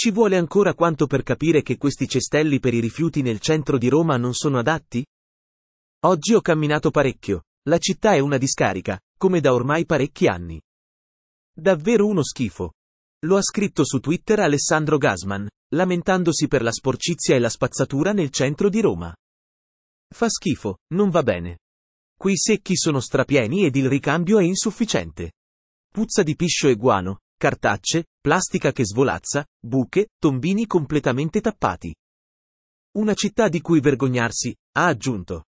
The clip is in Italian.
Ci vuole ancora quanto per capire che questi cestelli per i rifiuti nel centro di Roma non sono adatti? Oggi ho camminato parecchio, la città è una discarica, come da ormai parecchi anni. Davvero uno schifo. Lo ha scritto su Twitter Alessandro Gassmann, lamentandosi per la sporcizia e la spazzatura nel centro di Roma. Fa schifo, non va bene. Quei secchi sono strapieni ed il ricambio è insufficiente. Puzza di piscio e guano, cartacce, plastica che svolazza, buche, tombini completamente tappati. Una città di cui vergognarsi, ha aggiunto.